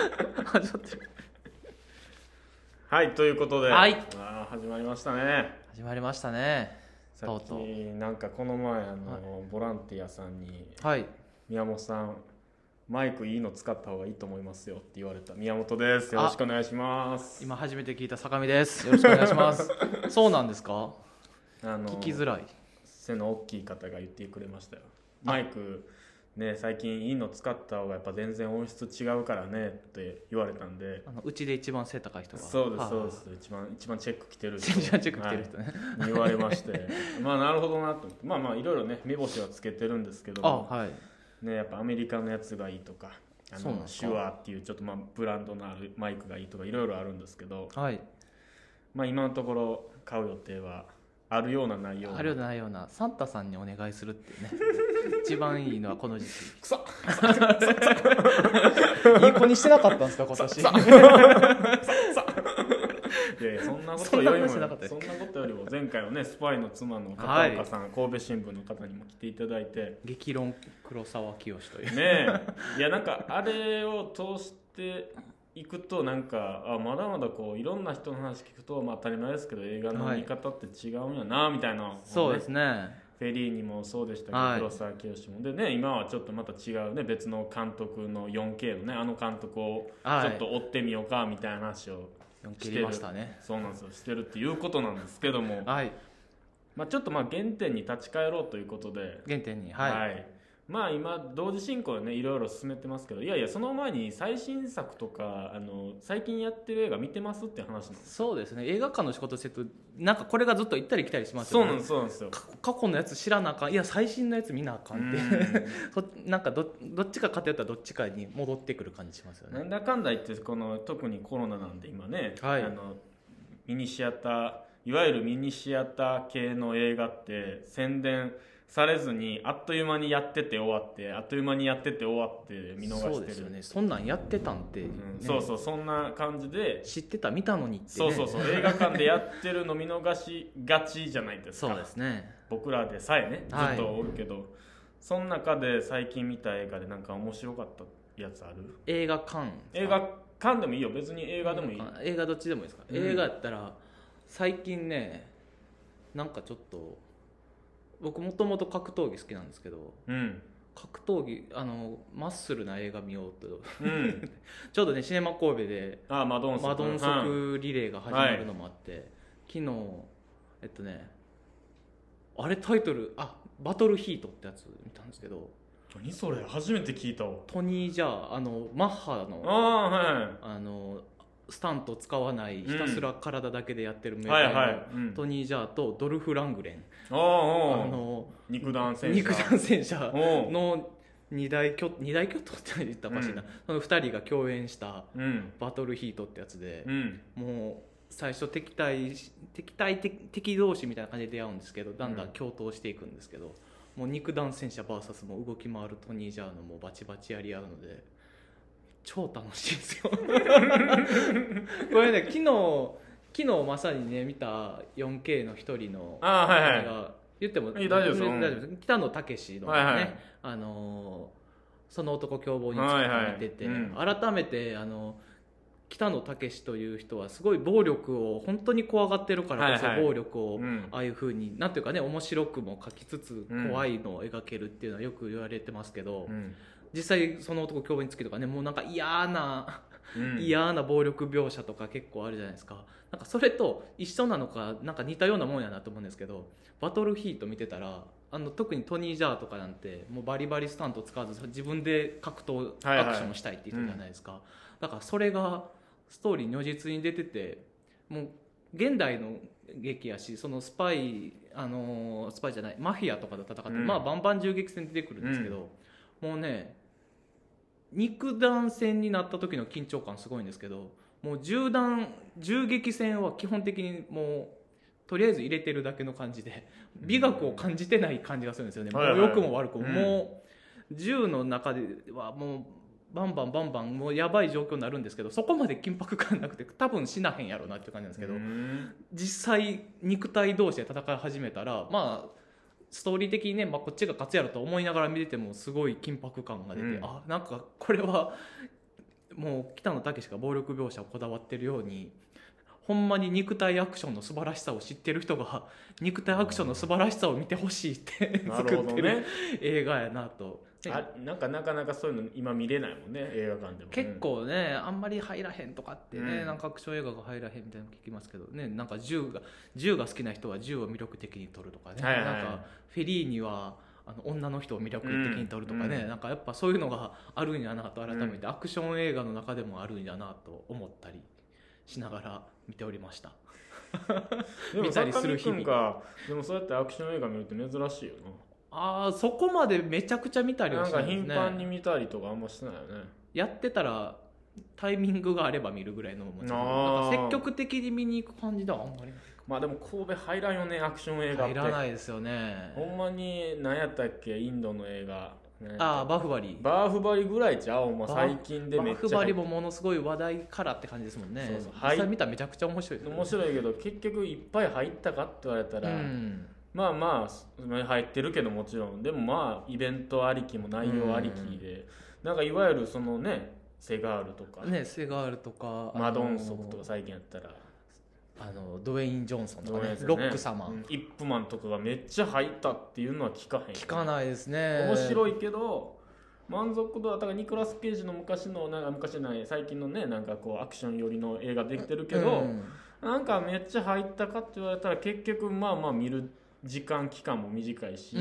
始まってる。はい、ということで、はい、始まりましたね。始まりましたね。さっきなんかこの前ボランティアさんに、はい、宮本さんマイクいいの使った方がいいと思いますよって言われた。宮本です、よろしくお願いします。今初めて聞いた坂見です、よろしくお願いします。そうなんですか。聞きづらい背の大きい方が言ってくれましたよ。マイクね、最近いいの使った方がやっぱ全然音質違うからねって言われたんで、うちで一番背高い人が、そうですそうです、一番チェック来てる人、一番チェック来てる人ね、はい、言われましてまあなるほどなと思って、まあまあいろいろね目星はつけてるんですけども、あ、はいね、やっぱアメリカのやつがいいとか、シュアっていうちょっとまあブランドのあるマイクがいいとかいろいろあるんですけど、はい、まあ、今のところ買う予定はあるようなないような、あるようなないような、サンタさんにお願いするっていうね一番いいのはこの時期。くそいい子にしてなかったんですか今年いやいや、そんなことよりも前回はね、スパイの妻の片岡さん、はい、神戸新聞の方にも来ていただいて、激論黒沢清というねいやなんかあれを通して行くとなんか、あ、まだまだこういろんな人の話聞くと、まあ、当たり前ですけど映画の見方って違うんやな、はい、みたいな、ね、そうですね、フェリーにもそうでしたけど、はい、黒沢清もでね、今はちょっとまた違うね別の監督の 4K のね、あの監督をちょっと追ってみようかみたいな話をしてる、ね、そうなんですよ、してるっていうことなんですけども、はい、まあ、ちょっとまあ原点に立ち返ろうということで、原点に、はい、はい、まあ、今同時進行でねいろいろ進めてますけど、いやいやその前に最新作とか最近やってる映画見てますって話なんです。そうですね、映画館の仕事してるとなんかこれがずっと行ったり来たりしますよね。そうなんです、そうなんですよ。過去のやつ知らなあかん、いや最新のやつ見なあかんってなんか どっちか偏ったらどっちかに戻ってくる感じしますよね。なんだかんだ言ってこの特にコロナなんで今ね、はい、ミニシアター、いわゆるミニシアター系の映画って宣伝されずにあっという間にやってて終わって、あっという間にやってて終わって見逃してる。そうですよね、そんなんやってたんって、ね、うん、そうそう、そんな感じで知ってた、見たのにって、ね、そうそうそう、映画館でやってるの見逃しがちじゃないですか。そうですね、僕らでさえねずっとおるけど、はい、その中で最近見た映画でなんか面白かったやつある？映画館、映画館でもいいよ、別に映画でもいい、映画どっちでもいいですか、うん、映画やったら最近ね、なんかちょっと僕もともと格闘技好きなんですけど、うん、格闘技マッスルな映画見ようと、うん、ちょうどねシネマ神戸でマドンソクリレーが始まるのもあって、はい、昨日あれタイトルバトルヒートってやつ見たんですけど、何それ初めて聞いたわ。トニー・ジャー、マッハの、はい、スタント使わないひたすら体だけでやってるメーカーの、はいはい、うん、トニー・ジャーとドルフ・ラングレン、肉弾戦車の二大巨頭って言ったらおかしいな、うん、その2人が共演したバトルヒートってやつで、うん、もう最初敵同士みたいな感じで出会うんですけど、だんだん共闘していくんですけど、もう肉弾戦車 VS も動き回るトニー・ジャーのもうバチバチやり合うので超楽しいですよこれね、昨日まさにね見た 4K の一人の、はいはい、言ってもいい、大丈夫です、大丈夫です。北野武のね、はいはい、その男共謀について見てて、はいはい、改めて北野武という人はすごい暴力を本当に怖がってるからこそ、はいはい、暴力をああいう風に、うん、なんていうかね、面白くも描きつつ怖いのを描けるっていうのはよく言われてますけど、うん、実際その男共演つきとかね、もうなんか嫌な暴力描写とか結構あるじゃないですか。なんかそれと一緒なのか、なんか似たようなもんやなと思うんですけど、バトルヒート見てたら特にトニー・ジャーとかなんてもうバリバリスタント使わず自分で格闘アクションもしたいっていう人じゃないですか、はいはい、うん、だからそれがストーリーに如実に出てて、もう現代の劇やし、そのスパイじゃないマフィアとかで戦って、うん、まあバンバン銃撃戦出てくるんですけど、うん、もうね、肉弾戦になった時の緊張感すごいんですけど、もう銃撃戦は基本的にもうとりあえず入れてるだけの感じで、美学を感じてない感じがするんですよね、うん、もう良くも悪くも、はいはい、もう銃の中ではもうバンバンバンバンもうやばい状況になるんですけど、そこまで緊迫感なくて多分死なへんやろうなっていう感じなんですけど、うん、実際肉体同士で戦い始めたら、まあストーリー的にね、まあ、こっちが勝つやろと思いながら見ててもすごい緊迫感が出て、うん、あ、なんかこれはもう北野武が暴力描写をこだわってるように、ほんまに肉体アクションの素晴らしさを知ってる人が肉体アクションの素晴らしさを見てほしいって作ってる映画やなと。あ、なかなかそういうの今見れないもんね、映画館でも、ね、結構ねあんまり入らへんとかってね、なんかアクション映画が入らへんみたいなの聞きますけどね、なんか銃が好きな人は銃を魅力的に撮るとかね、はいはいはい、なんかフェリーにはあの女の人を魅力的に撮るとかね、なんかやっぱそういうのがあるんやなと改めて、アクション映画の中でもあるんやなと思ったりしながら見ておりましたでも坂上君がでもそうやってアクション映画見るって珍しいよな。あ、そこまでめちゃくちゃ見たりはしないですね。なんか頻繁に見たりとかあんましてないよね。やってたらタイミングがあれば見るぐらいの、もちろんなんか積極的に見に行く感じではあんまりない。まあでも神戸入らんよね、アクション映画って。入らないですよね。ほんまに何やったっけ、インドの映画、ね、ああバーフバリぐらいちゃう、まあ、最近でめっちゃバーフバリもものすごい話題からって感じですもんね。そうそう、実際見たらめちゃくちゃ面白いです、ね、面白いけど結局いっぱい入ったかって言われたら、うん、まあまあ入ってるけど、もちろんでもまあイベントありきも内容ありきで、なんかいわゆるそのねセガールとかマドンソクとか最近やったらドウェイン・ジョンソンとかね、ロック様、イップマンとかがめっちゃ入ったっていうのは聞かへん、聞かないですね。面白いけど満足度はだからニコラス・ケイジの昔じゃない最近のね、なんかこうアクション寄りの映画できてるけど、なんかめっちゃ入ったかって言われたら結局まあまあ見る時間期間も短いし、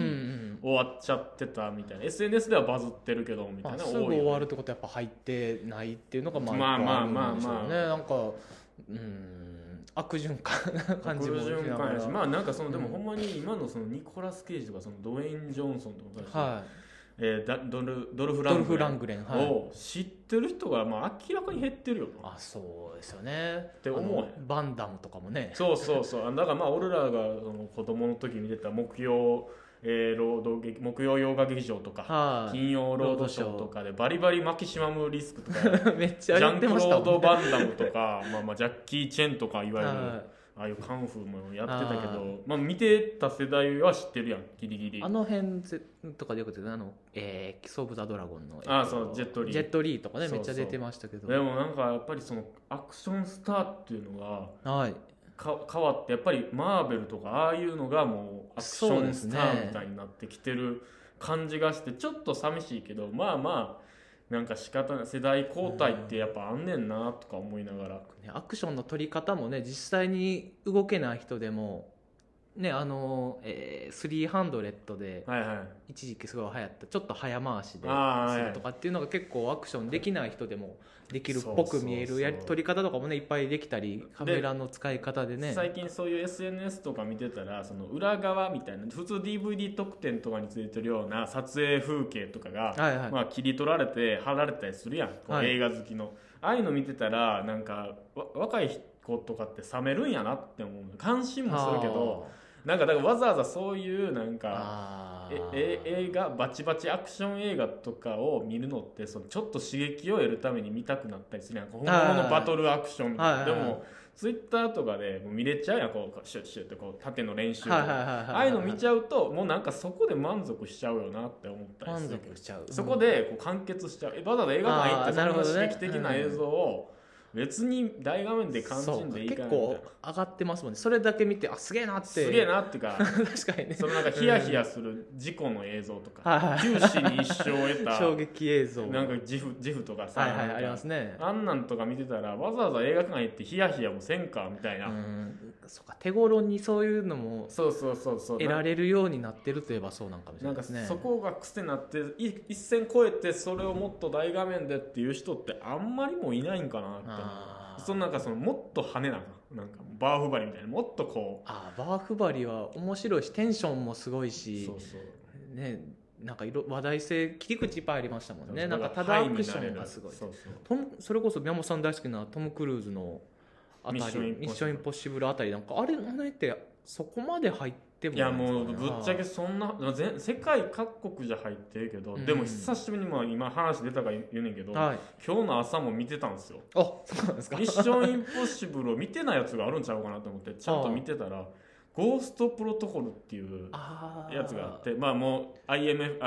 終わっちゃってたみたいな。 SNS ではバズってるけどみたいな、まあ、すぐ終わるってことはやっぱ入ってないっていうのがまああるんでしょうね。なんか悪循環な感じもしながら、まあなんかそのでもほんまに今のそのニコラス・ケイジとかそのドウェイン・ジョンソンとか、ドルフ・ラングレンを知ってる人がまあ明らかに減ってるよな。あ、そうですよねって思う。バンダムとかもね、そうだからまあ俺らがその子供の時見てた木曜洋画劇場とか、金曜ロードショーとかでバリバリマキシマムリスクとかめっちゃやってましたもんね。ジャンクロード・バンダムとかまあジャッキー・チェンとかいわゆるああいうカンフーもやってたけど、まあ、見てた世代は知ってるやん、ギリギリあの辺とかでよくて、キス・オブ・ザ・ドラゴンのジェットリーとかね、そうそうめっちゃ出てましたけど、でもなんかやっぱりそのアクションスターっていうのが、変わってやっぱりマーベルとかああいうのがもうアクションスターみたいになってきてる感じがして、ちょっと寂しいけど、まあまあなんか仕方ない、世代交代ってやっぱあんねんなとか思いながら、アクションの撮り方もね、実際に動けない人でもね、300で一時期すごい流行った、ちょっと早回しでするとかっていうのが結構アクションできない人でもできるっぽく見えるやり撮り方とかもねいっぱいできたり、カメラの使い方でね、最近そういう SNS とか見てたらその裏側みたいな、普通 DVD 特典とかについてるような撮影風景とかが、まあ、切り取られて貼られたりするやん、映画好きの。ああいうの見てたらなんか若い子とかって冷めるんやなって思う、関心もするけど、なんかだからわざわざそういうなんか映画バチバチアクション映画とかを見るのって、そのちょっと刺激を得るために見たくなったりするやん、本物のバトルアクションみたいな。でもツイッターとかでもう見れちゃうやん、こうシュッシュってこう縦の練習とか、ああいうの見ちゃうともうなんかそこで満足しちゃうよなって思ったりする。満足しちゃう、そこでこう完結しちゃう、わざわざ映画館行ってその刺激的な映像を別に大画面で感じんでいいかなみたいな、結構上がってますもんね、それだけ見て、あ、すげえなってか確かにね、そのなんかヒヤヒヤする事故の映像とか、九死に一生を得た衝撃映像、なんかジフとかさ、ありますね、あんなんとか見てたらわざわざ映画館行ってヒヤヒヤもせんかみたいな、そうか、手頃にそういうのも得られるようになってるといえばそうなんかもしれないですね。なんかそこが癖になって一線超えてそれをもっと大画面でっていう人ってあんまりもいないんかなって。そのなんかそのもっと跳ねなんかバーフバリみたいな、もっとこう、あ、バーフバリは面白いしテンションもすごいし、そうね、なんか話題性切り口いっぱいありましたもんね。なんかただアクションがすごい、それこそ宮本さん大好きなトム・クルーズのあたりミッションインポッシブルあたり、なんかあれってそこまで入ってもない、ね、いやもうぶっちゃけそんな世界各国じゃ入ってるけど、でも久しぶりに今話出たから言うねんけど、今日の朝も見てたんですよ。あ、そうなんですか。ミッションインポッシブルを見てないやつがあるんちゃうかなと思ってちゃんと見てたら、ゴーストプロトコルっていうやつがあって、まあもう IMF、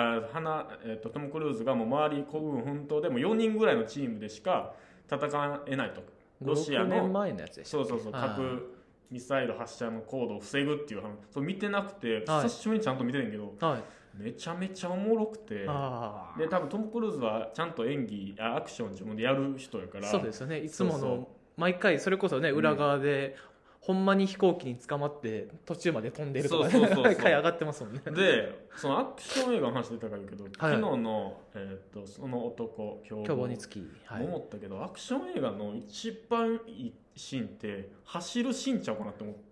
トム・クルーズがもう周り孤軍奮闘でも4人ぐらいのチームでしか戦えないと、ロシアの6年前のやつでしたね。そうそうそう、核ミサイル発射の行動を防ぐっていう話、それ見てなくて久しぶりにちゃんと見てるんけど、はい、めちゃめちゃおもろくて、あで多分トム・クルーズはちゃんと演技アクション自分でやる人やから、そうですよね、いつものそうそう毎回それこそね裏側で、うん、ほんまに飛行機に捕まって途中まで飛んでるとか回上がってますもんね。でそのアクション映画の話出たから言うけど、はい、昨日の、その男凶暴につき、はい、思ったけどアクション映画の一番いいシーンって走るシーンちゃうかなって思って、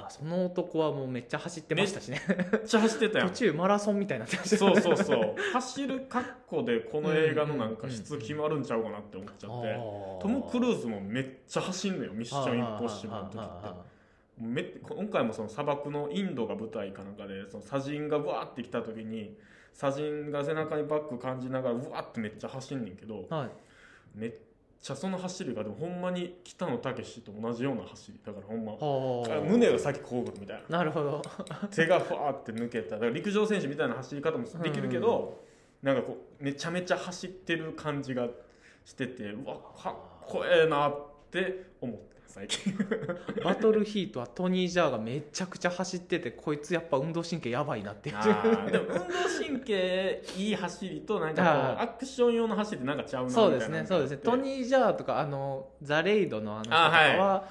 はあ、その男はもうめっちゃ走ってましたしね。めっちゃ走ってたよ。途中マラソンみたいになってました。そうそうそう。走る格好でこの映画のなんか質決まるんちゃうかなって思っちゃって。トム・クルーズもめっちゃ走んのよ。ミッションインポッシブルの時って。今回もその砂漠のインドが舞台かなんかで、その砂人がブワーって来た時に、砂人が背中にバック感じながらブワーってめっちゃ走んねんけど、はい、めっちゃその走りがでもほんまに北野武と同じような走りだから、ほんま胸が先こぐみたいな、なるほど手がふわーって抜けた、だから陸上選手みたいな走り方もできるけど、うん、なんかこうめちゃめちゃ走ってる感じがしてて、うわかっこええなって思って最近バトルヒートはトニー・ジャーがめちゃくちゃ走ってて、こいつやっぱ運動神経やばいなっていう。でも運動神経いい走りとなんかアクション用の走りってなんかちゃうなみたいな。そうですね、そうですね。トニー・ジャーとかザ・レイドのとかは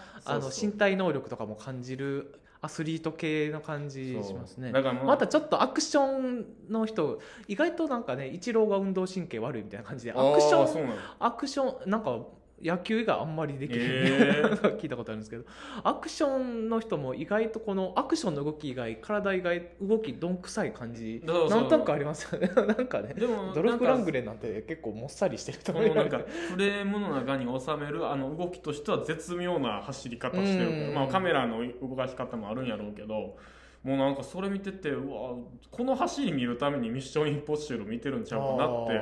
身体能力とかも感じるアスリート系の感じしますね。だからまたちょっとアクションの人意外となんかね、イチローが運動神経悪いみたいな感じでアクションなんか野球があんまりできるのが聞いたことあるんですけど、アクションの人も意外とこのアクションの動き以外体以外動きどんくさい感じなんとなくありますよね。なんかね、でもドルフ・ラングレンなんて結構もっさりしてると思う。なんかフレームの中に収める動きとしては絶妙な走り方してる、まあ、カメラの動かし方もあるんやろうけど、もうなんかそれ見てて、うわこの走り見るためにミッションインポッシブル見てるんちゃうかなって、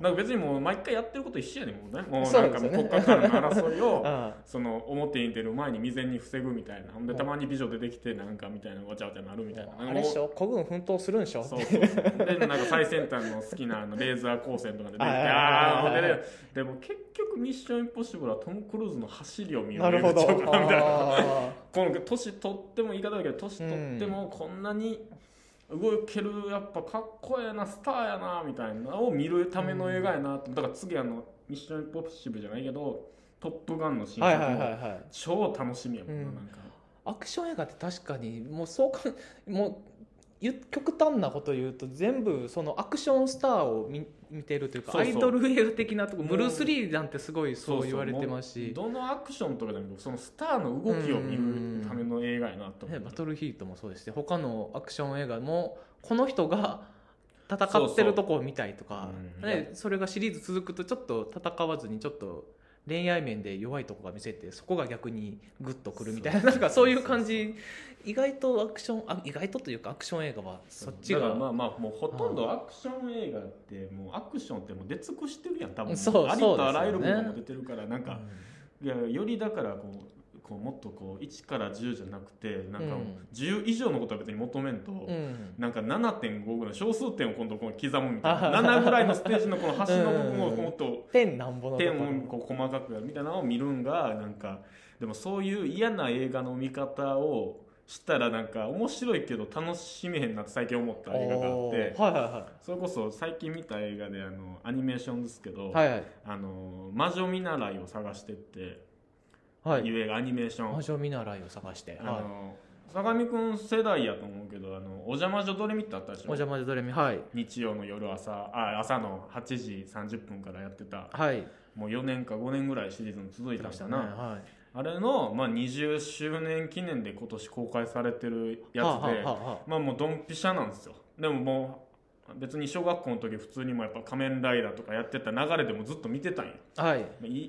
なんか別にもう毎回やってること一緒やねんもうね。もうなんかもう国家間の争いをその表に出る前に未然に防ぐみたいな。ほんでたまに美女出てきてなんかみたいなわちゃわちゃなるみたいな。あれでしょ、孤軍奮闘するんでしょ。そうそうそうで、なんか最先端の好きなレーザー光線とかで出てきて、でも結局ミッションインポッシブルはトム・クルーズの走りを見ようとしちゃうからみたいな。この年取っても言い方だけど、年取ってもこんなに動ける、やっぱかっこええな、スターやなみたいなを見るための映画やなと。だから次ミッションインポッシブルじゃないけどトップガンの新作も超楽しみやもんな。なんかアクション映画って確かにもう極端なこと言うと全部そのアクションスターを見てるというか、アイドル映画的なとこ、ブルース・リーなんてすごいそう言われてますし、どのアクションとかでもそのスターの動きを見るための映画やなと思って、バトルヒートもそうですし、他のアクション映画もこの人が戦ってるとこを見たいとか、それがシリーズ続くとちょっと戦わずにちょっと恋愛面で弱いとこが見せて、そこが逆にグッとくるみたいな、なんかそういう感じ。意外と意外とというかアクション映画はそっちが、だからまあまあもうほとんどアクション映画ってもうアクションってもう出尽くしてるやん多分。そうそうですよね。ありとあらゆるものも出てるから、なんか、いやよりだからこうもっとこう1から10じゃなくて、なんか10以上のことは別に求めんと、なんか 7.5 ぐらい小数点を今度こう刻むみたいな、7ぐらいのステージのこの端の部分をもっと点なんぼの点をこう細かくやるみたいなのを見るんが、なんかでもそういう嫌な映画の見方をしたらなんか面白いけど楽しめへんなって最近思った映画があって、それこそ最近見た映画でアニメーションですけど、魔女見習いを探してっていう映画、アニメーション魔女見習いを探して、相模くん世代やと思うけど、お邪魔女ドレミってあったでしょ。お邪魔女ドレミ、はい、日曜の夜朝の8時30分からやってた、はい、もう4年か5年ぐらいシリーズも続いたんだな、ね、はい、あれの、まあ、20周年記念で今年公開されてるやつで、まあもうドンピシャなんですよ。でももう別に小学校の時普通にもやっぱ仮面ライダーとかやってた流れでもずっと見てたんや。はい。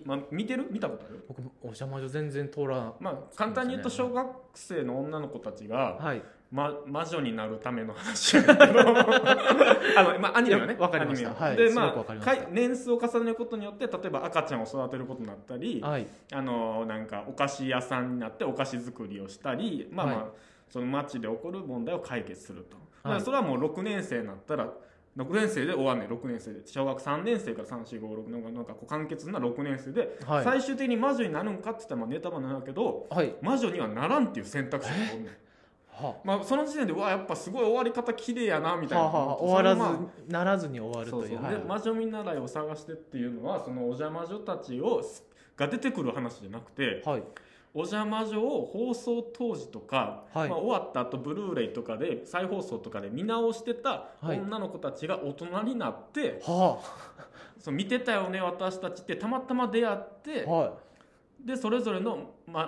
まあ、見たことある？僕お邪魔女全然通らん。まあ簡単に言うと小学生の女の子たちが、はい、魔女になるための話だけどアニメはね、わかりました。はい、で、まあ年数を重ねることによって例えば赤ちゃんを育てることになったり、はい、なんかお菓子屋さんになってお菓子作りをしたり、まあまあ、はい、その街で起こる問題を解決すると。まあ、それはもう6年生になったら6年生で終わんねん。6年生で小学3年生から3456なんかこう完結するのは6年生で、はい、最終的に魔女になるんかって言ったらまあネタバレなんだけど、はい、魔女にはならんっていう選択肢がおんねん。はあ、まあ、その時点でうわやっぱすごい終わり方綺麗やなみたいな、はあはあ、終わらず、まあ、ならずに終わるという。そうそう、はい、で魔女見習いを探してっていうのはそのお邪魔女たちが出てくる話じゃなくて、はい、お邪魔女を放送当時とか、はい、まあ、終わった後ブルーレイとかで再放送とかで見直してた女の子たちが大人になって、はい、そう見てたよね私たちってたまたま出会って、はい、でそれぞれの魔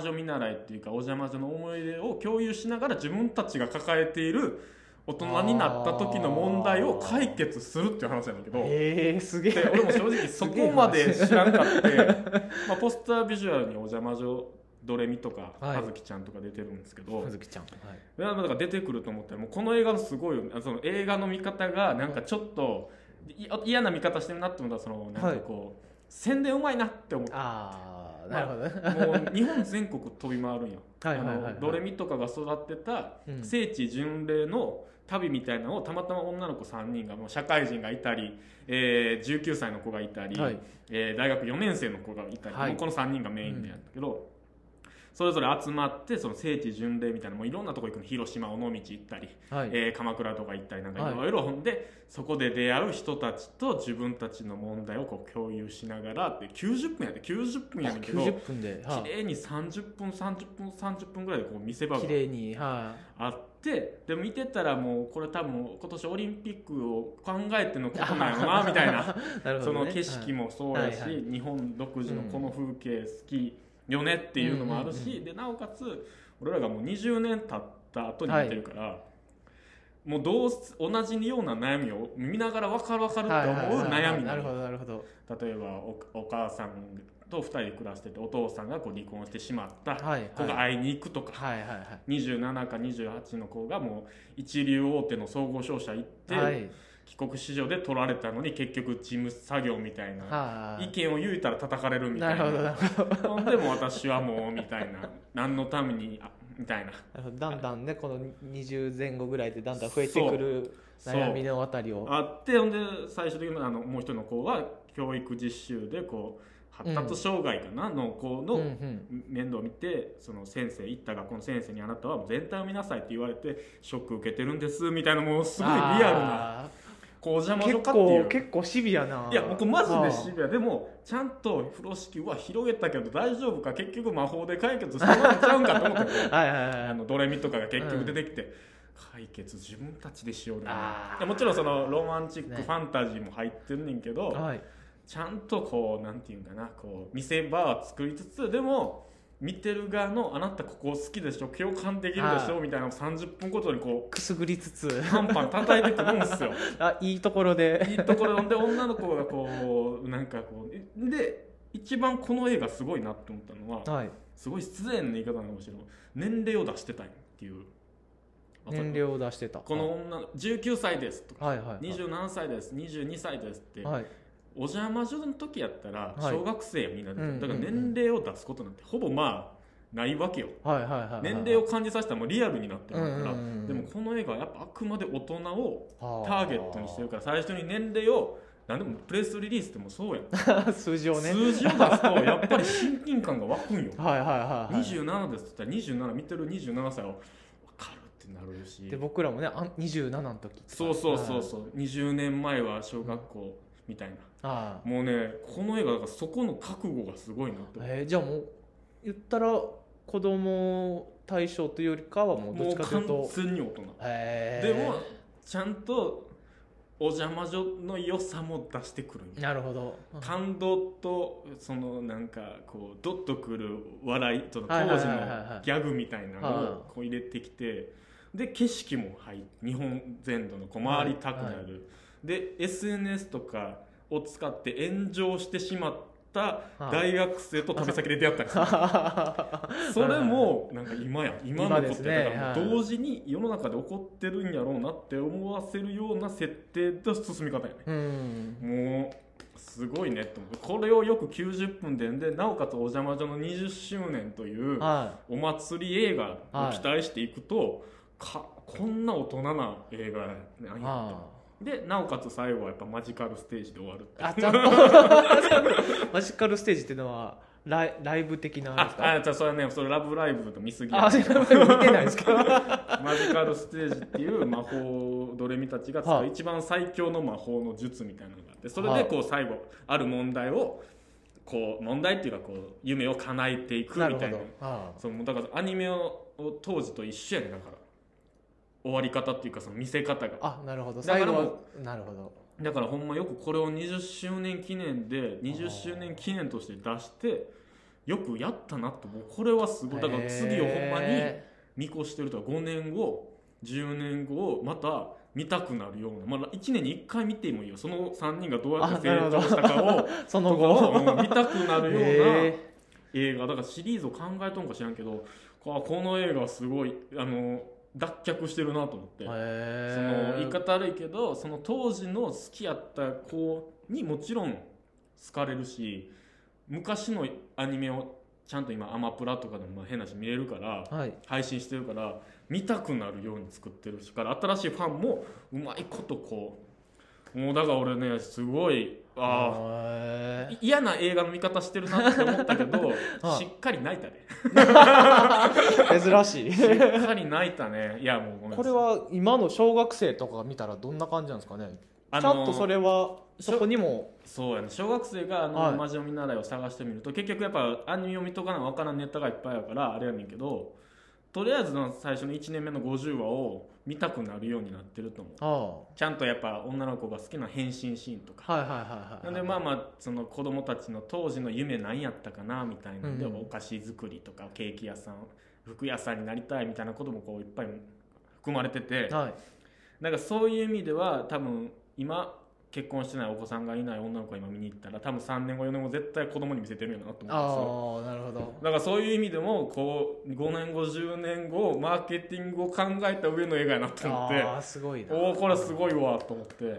女見習いっていうかお邪魔女の思い出を共有しながら自分たちが抱えている大人になった時の問題を解決するっていう話なんだけど、すげえ。で俺も正直そこまで知らんかってまあ、ポスタービジュアルにお邪魔女ドレミとか葉月ちゃんとか出てるんですけど、葉月ちゃん、はい、だから出てくると思ったらもうこの映画のすごいよね、その映画の見方がなんかちょっと嫌な見方してるなって思ったらそのなんかこう、はい、宣伝うまいなって思った。あ、なるほどね。まあ、もう日本全国飛び回るんよ。ドレミとかが育ってた聖地巡礼の旅みたいなのをたまたま女の子3人がもう社会人がいたり、19歳の子がいたり、はい、大学4年生の子がいたり、はい、もうこの3人がメインでやるんだけど、うん、それぞれ集まってその聖地巡礼みたいなもういろんなとこ行くの。広島尾道行ったり、はい、鎌倉とか行ったりなんかいろいろ、はい、ほんでそこで出会う人たちと自分たちの問題をこう共有しながらって90分やねんけど、90分で、はあ、綺麗に30分ぐらいでこう見せ場が綺麗に、はあ、あって、で見てたらもうこれ多分今年オリンピックを考えてのことなんやろなみたい な、ね、その景色もそうやし、はいはいはい、日本独自のこの風景好きよねっていうのもあるし、うんうんうん、でなおかつ俺らがもう20年経った後に見てるから、はい、もう同じような悩みを見ながら分かるって思う悩みなの。例えば お母さんと2人で暮らしててお父さんがこう離婚してしまった子が会いに行くとか、はいはいはいはい、27か28の子がもう一流大手の総合商社行って、はい、帰国子女で取られたのに結局事務作業みたいな、意見を言うたら叩かれるみたい なでも私はもうみたいな何のためにみたいな、だんだんねこの20前後ぐらいでだんだん増えてくる悩みのあたりをあって、ほんで最終的にもう一人の子は教育実習でこう発達障害かなの子の面倒を見て、その先生行った学校の先生にあなたは全体を見なさいって言われてショック受けてるんですみたいな、もうすごいリアルなこうお邪魔女かっていう結構シビアな。いや僕マジでシビアでもちゃんと風呂敷は広げたけど大丈夫か、結局魔法で解決してもらっちゃうんかと思ったけどはいはい、はい、ドレミとかが結局出てきて、うん、解決自分たちでしような。もちろんそのロマンチック、ね、ファンタジーも入ってるねんけど、はい、ちゃんとこうなんていうんかな、こう見せ場は作りつつ、でも見てる側のあなたここ好きでしょ、共感できるでしょみたいなのを30分ごとにこうくすぐりつつパンパン叩いてくるんですよあ、いいところで女の子がこうなんかこうで、一番この映画すごいなって思ったのは、はい、すごい失礼な言い方なのかもしれない、年齢を出してたっていう。年齢を出してたこの女19歳ですとか、はいはいはい、27歳です、22歳ですって、はい、お邪魔女の時やったら小学生みんなで、はい、だから年齢を出すことなんてほぼまあないわけよ、はいはいはいはい、年齢を感じさせたらもうリアルになってるから、うんうんうん、でもこの映画はやっぱあくまで大人をターゲットにしてるから、最初に年齢を何でもプレスリリースでもそうやん数字をね、数字を出すとやっぱり親近感が湧くんよはいはいはい、はい、27ですって言ったら27見てる27歳をなるし、で僕らもね27の時そう20年前は小学校みたいな、あもうねこの映画だからそこの覚悟がすごいなって、じゃあもう言ったら子供対象というよりかはもうどっちかというともう完全に大人、でもちゃんとお邪魔女の良さも出してくるんだ。なるほど、うん、感動とそのなんかこうドッとくる笑いと当時のギャグみたいなのをこう入れてきて、で景色も日本全土のこう回りたくなる、はいはい、で SNS とかを使って炎上してしまった大学生と旅先で出会ったりする、はい、それもなんか今のことやから同時に世の中で起こってるんやろうなって思わせるような設定と進み方やね、うん、もうすごいねと思う。これをよく90分でなおかつお邪魔女の20周年というお祭り映画を期待していくと、こんな大人な映画なんやって。でなおかつ最後はやっぱマジカルステージで終わるってちゃんとマジカルステージっていうのはライブ的なですか？じゃあそれはね、それラブライブだと見すぎや。見てないですか？マジカルステージっていう魔法ドレミたちが使う一番最強の魔法の術みたいなのがあって、それでこう最後ある問題をこう問題っていうかこう夢を叶えていくみたいな。そのだからアニメを当時と一緒やね。だから終わり方っていうかその見せ方が。あ、なるほど。最後なるほど。だからほんまよくこれを20周年記念で20周年記念として出してよくやったなと。もうこれはすごい。だから次をほんまに見越してるとか5年後10年後をまた見たくなるような、まあ、1年に1回見てもいいよ。その3人がどうやって成長したかをその後見たくなるような映画だからシリーズを考えとんか知らんけど、この映画はすごい脱却してるなと思って。その言い方悪いけどその当時の好きやった子にもちろん好かれるし、昔のアニメをちゃんと今アマプラとかでも変なし見れるから、はい、配信してるから見たくなるように作ってるしから新しいファンもうまいことこうもうだから俺ねすごい嫌な映画の見方してるなって思ったけどしっかり泣いたね珍しいしっかり泣いたね。いやもうごめんなさい。これは今の小学生とか見たらどんな感じなんですかね？ちゃんとそれはそこにもそうやね。小学生がマジ読み習いを探してみると、はい、結局やっぱアニメを見とかなわからんネタがいっぱいあるからあれやねんけど、とりあえずの最初の1年目の50話を見たくなるようになってると思う。ちゃんとやっぱ女の子が好きな変身シーンとか、はいはいはいはい、なんでまあまあその子供たちの当時の夢何やったかなみたいなので、うん、お菓子作りとかケーキ屋さん服屋さんになりたいみたいなこともこういっぱい含まれてて、はい、なんかそういう意味では多分今結婚してないお子さんがいない女の子を今見に行ったら多分3年後4年後絶対子供に見せてるよなと思うんですよ。ああ、なるほど。だからそういう意味でもこう5年後10年後マーケティングを考えた上の映画やなと思って、ああすごいな、おおこれすごいわと思って。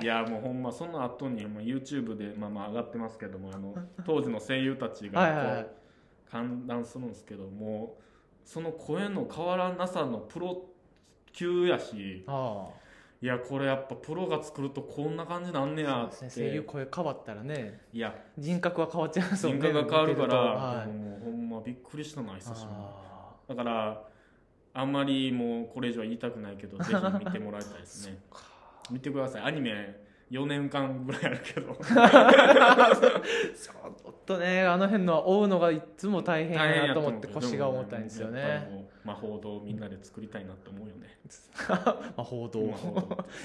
いやもうほんまその後に YouTube でまあ上がってますけども当時の声優たちがこうはい、はい、観覧するんですけども、その声の変わらなさのプロ級やし、ああいやこれやっぱプロが作るとこんな感じなんねやって、ね、声優声変わったらね、いや人格は変わっちゃう、人格が変わるから、はい、もうほんまびっくりしたな久しぶりだから、あんまりもうこれ以上は言いたくないけどぜひ見てもらいたいですね見てください。アニメ4年間ぐらいあるけどちょっとねあの辺の追うのがいつも大変だなと思って腰が重たいんですよね。魔法堂をみんなで作りたいなと思うよね魔法堂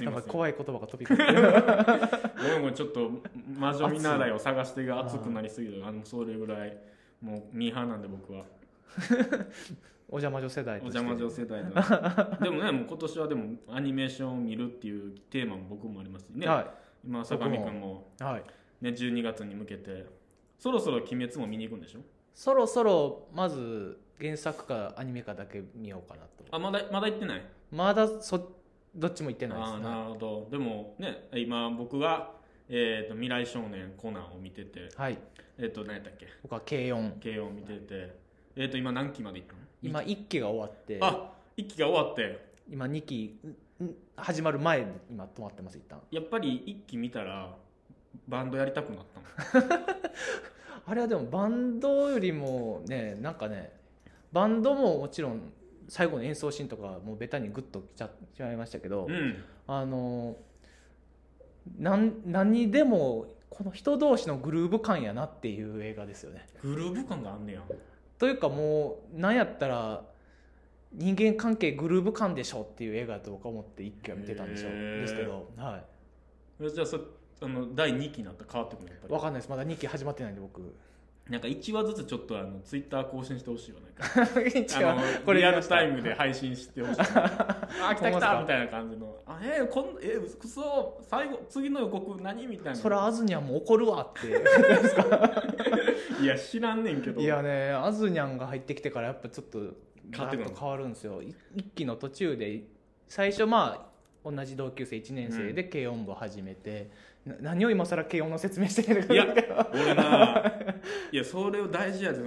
なんか怖い言葉が飛び込んでるもうちょっと魔女見習いを探してが熱くなりすぎる。それぐらいもうミーハーなんで僕はお邪魔女世代として、お邪魔女世代だでもねもう今年はでもアニメーションを見るっていうテーマも僕もありますね、はい、今坂見くんも、はいね、12月に向けてそろそろ鬼滅も見に行くんでしょ？そろそろまず原作かアニメかだけ見ようかなと。あ、まだ行ってない？まだどっちも行ってないですね。あ、なるほど。でもね今僕が、未来少年コナンを見てて、はい、何やったっけ？僕は K-On 見てて、はい、今何期まで行ったの？今1期が終わって、あ、1期が終わって今2期始まる前に今止まってます。一旦やっぱり1期見たらバンドやりたくなったのあれはでもバンドよりもね、なんかねバンドももちろん最後の演奏シーンとかもうベタにグッときちゃしまいましたけど、うん、何でもこの人同士のグルーヴ感やなっていう映画ですよね。グルーヴ感があんねやというか、もう何やったら人間関係グルーヴ感でしょっていう映画だと僕は思って1期は見てたんでしょうですけど、はい、じゃあ第2期になったら変わってくるの？やっぱり分かんないです。まだ2期始まってないんで僕なんか1話ずつちょっとツイッター更新してほしいよね。これリアルタイムで配信してほしい。あ、来た来たみたいな感じの。あ、くそ、最後次の予告何みたいな。それはあずにゃんも怒るわって。ですか。いや知らんねんけど。いやね、あずにゃんが入ってきてからやっぱちょっとガラッと変わるんですよ。一期の途中で最初まあ。同じ同級生1年生で K-ON 部始めて、うん、何を今更 K-ON の説明してるのか。いや俺ないやそれを大事やで、ね、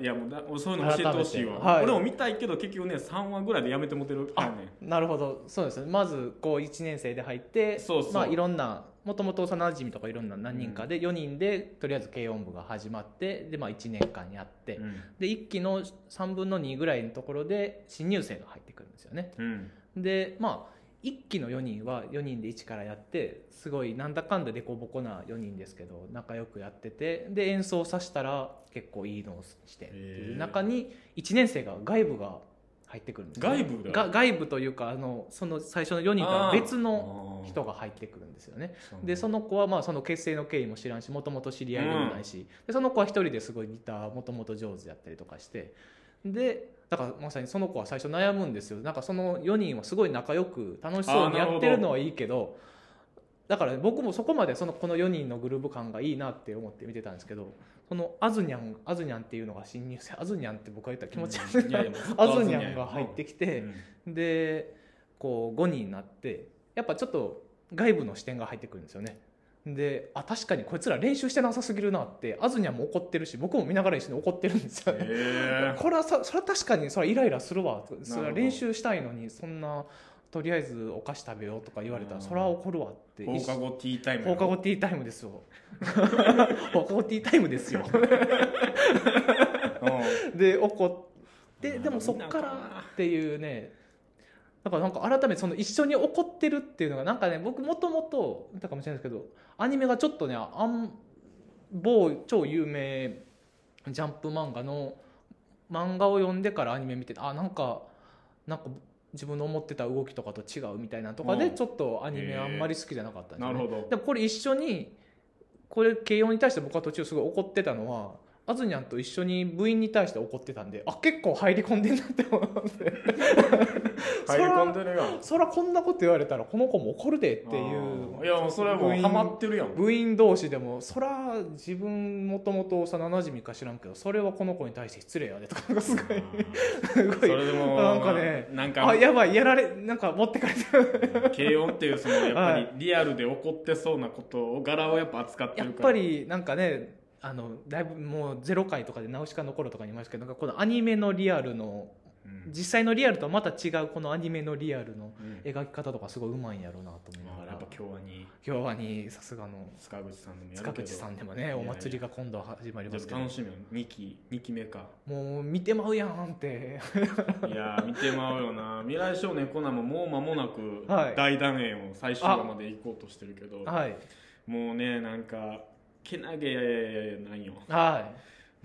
いやもうそういうの教えてほしいわ、はい、俺も見たいけど結局ね3話ぐらいでやめてもてるからね。なるほど、そうですね。まずこう1年生で入って、そうそう、まあ、いろんなもともと幼なじみとかいろんな何人かで4人でとりあえず K-ON 部が始まって、で、まあ、1年間やって、うん、で1期の3分の2ぐらいのところで新入生が入ってくるんですよね、うん、でまあ1期の4人は4人で1からやって、すごいなんだかんだでこぼこな4人ですけど仲良くやってて、で演奏させたら結構いいのをしてっていう中に1年生が外部が入ってくるんです、ね、外部というかその最初の4人とは別の人が入ってくるんですよね。でその子はまあその結成の経緯も知らんし、もともと知り合いでもないし、でその子は一人ですごいギターもともと上手やったりとかして、でだからまさにその子は最初悩むんですよ。なんかその4人はすごい仲良く楽しそうにやってるのはいいけど、だから僕もそこまでこの4人のグループ感がいいなって思って見てたんですけど、そのアズニャンっていうのが新入生、アズニャンって僕が言ったら気持ち悪いな、アズニャンが入ってきて、でこう5人になって、やっぱちょっと外部の視点が入ってくるんですよね。で確かにこいつら練習してなさすぎるなってあずにゃんも怒ってるし、僕も見ながら一緒に怒ってるんですよね。これはそれは確かにそれはイライラするわ、それは練習したいのにそんなとりあえずお菓子食べようとか言われたらそれは怒るわって。放課後ティータイムですよ。放課後ティータイムですよ。で怒って、でもそっからっていうね。だから改めて一緒に怒ってるっていうのがなんかね、僕もともと見たかもしれないですけど、アニメがちょっとね、某超有名ジャンプ漫画の漫画を読んでからアニメ見て、あ、なんか自分の思ってた動きとかと違うみたいなとかで、ちょっとアニメあんまり好きじゃなかったんですよね。でもこれ一緒にこれ K-ON に対して僕は途中すごい怒ってたのは、あずにゃんと一緒に部員に対して怒ってたんで、あ、結構入り込んでんなって思って入り込んでるやん。そらこんなこと言われたらこの子も怒るでっていう。いやもうそれはもうハマってるやん。部員同士でもそら自分もともと幼なじみか知らんけど、それはこの子に対して失礼やでとか、なんかすごいそれでもなんかね、なんかあ、やばい、やられ、なんか持ってかれた。K-ON っていうそのやっぱりリアルで怒ってそうなことを柄をやっぱ扱ってるから。やっぱりなんかね。だいぶもう0回とかでナウシカの頃とかにいましたけど、なんかこのアニメのリアルの、うん、実際のリアルとはまた違うこのアニメのリアルの描き方とかすごい上手いんやろうなと思いながら、やっぱ京アニさすがの塚口さんでもね、お祭りが今度は始まりますけど、楽しみよ。2期目か、もう見てまうやんって。いや見てまうよな。未来少年コナンももう間もなく大団円を最終話まで行こうとしてるけど、はい、もうね、なんかけなげなんよ、は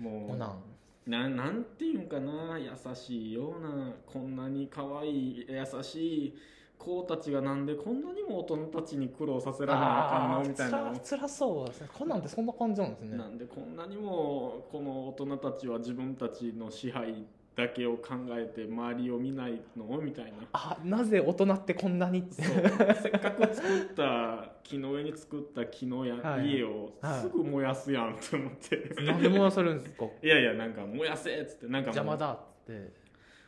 い、もうなんていうんかな、優しいような、こんなに可愛い優しい子たちがなんでこんなにも大人たちに苦労させられなあかんのみたいな。辛そうですね。こんなんてそんな感じなんですね。なんでこんなにもこの大人たちは自分たちの支配だけを考えて周りを見ないのみたいな。あ、なぜ大人ってこんなにせっかく作った木の上に作った木のや、はい、家をすぐ燃やすやんって思って、はい、なんで燃やせるんですか。いやいや、なんか燃やせっつって、なんか邪魔だっつって、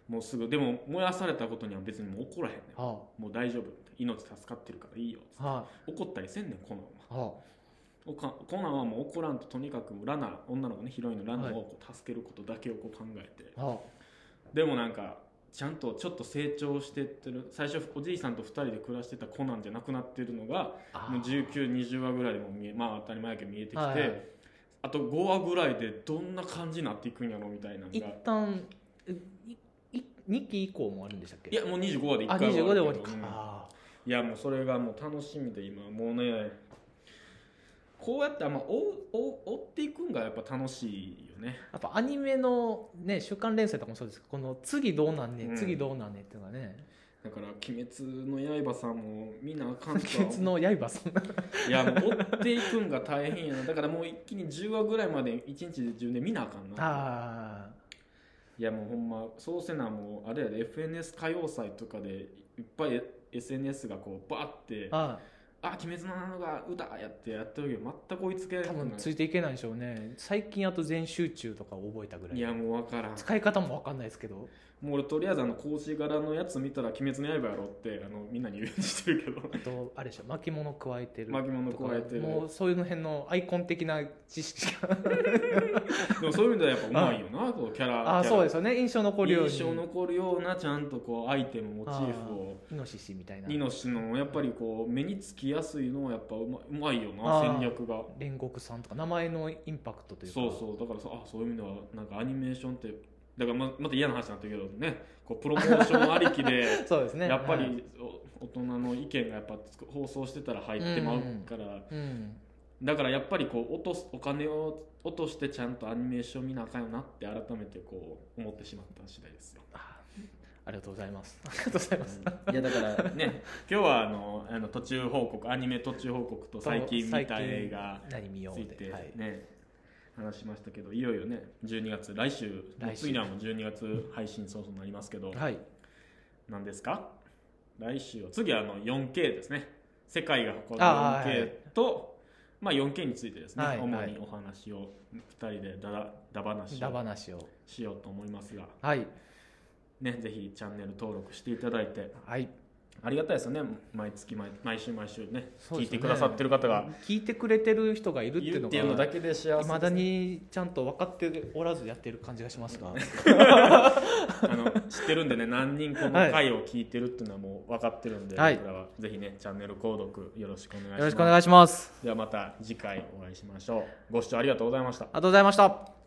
もうすぐ。でも燃やされたことには別にもう怒らへんねん、はあ、もう大丈夫って、命助かってるからいいよっつって、はあ、怒ったりせんねんこのまま、はあ、コナンはもう怒らんと、とにかくラナ、女の子ね、ヒロインのラナをこう助けることだけをこう考えて、はい、でもなんかちゃんとちょっと成長してってる。最初おじいさんと2人で暮らしてたコナンじゃなくなってるのがもう19、20話ぐらいでもまあ当たり前やけど見えてきて、はいはい、あと5話ぐらいでどんな感じになっていくんやろみたいなのが一旦2期以降もあるんでしたっけ。いやもう25話で1回終わるけど、あ、25で終わりか、あ、いやもうそれがもう楽しみで、今もうねこうやって追っていくんがやっぱ楽しいよね。やっぱアニメの、ね、週刊連載とかもそうですけど、この次どうなんね、うん、次どうなんねっていうのがね、だから鬼滅の刃さんも見なあかんとは。鬼滅の刃さんいやもう追っていくんが大変やな。だからもう一気に10話ぐらいまで1日で10年見なあかんな。あいやもうほんまそうせなもうあれやで FNS 歌謡祭とかでいっぱい SNS がこうバーってあ鬼滅の刃が歌やってやってるけど全く追いつけない。多分ついていけないでしょうね。最近あと全集中とか覚えたぐらい。いやもう分からん。使い方も分かんないですけど。もう俺とりあえず格子柄のやつ見たら鬼滅の刃やろってみんなに言うようにしてるけど。あとあれでしょ巻物加えてる。巻物加えてる。もうそういうの辺のアイコン的な知識が。でもそういう意味ではやっぱうまいよなこうキャラ。あそうですよね印象残るように。印象残るようなちゃんとこうアイテムモチーフを。イノシシみたいな。イノシシのやっぱりこう目につき安いのはやっぱうまいよな戦略が。煉獄さんとか名前のインパクトというか。そうそうだからさそういう意味ではなんかアニメーションってだからまた嫌な話になってるけどねこうプロモーションありきでそうですねやっぱり、はい、大人の意見がやっぱ放送してたら入ってまうから、うんうん、だからやっぱりこうお金を落としてちゃんとアニメーション見なあかんよなって改めてこう思ってしまった次第ですよ。ありがとうございます。ありがとうございます。いやだからね、今日は途中報告、アニメ途中報告と最近見た映画についてね、話しましたけど、いよいよね、12月来週、次のはもう12月配信早々になりますけど、はい、何ですか？来週は次は4K ですね。世界が誇る 4K と、まあ 4K についてですね、はい、主にお話を2人でだ話をしようと思いますが。はい。ね、ぜひチャンネル登録していただいて、はい、ありがたいですよね。毎月 毎週ね、聞いてくださってる方が聞いてくれてる人がいるっていうのがいうのだけで幸せです、ね、未だにちゃんと分かっておらずやってる感じがしますが知ってるんでね、何人この回を聞いてるっていうのはもう分かってるんで、はい、僕らはぜひねチャンネル購読よろしくお願いします。よろしくお願いします。ではまた次回お会いしましょう。ご視聴ありがとうございました。ありがとうございました。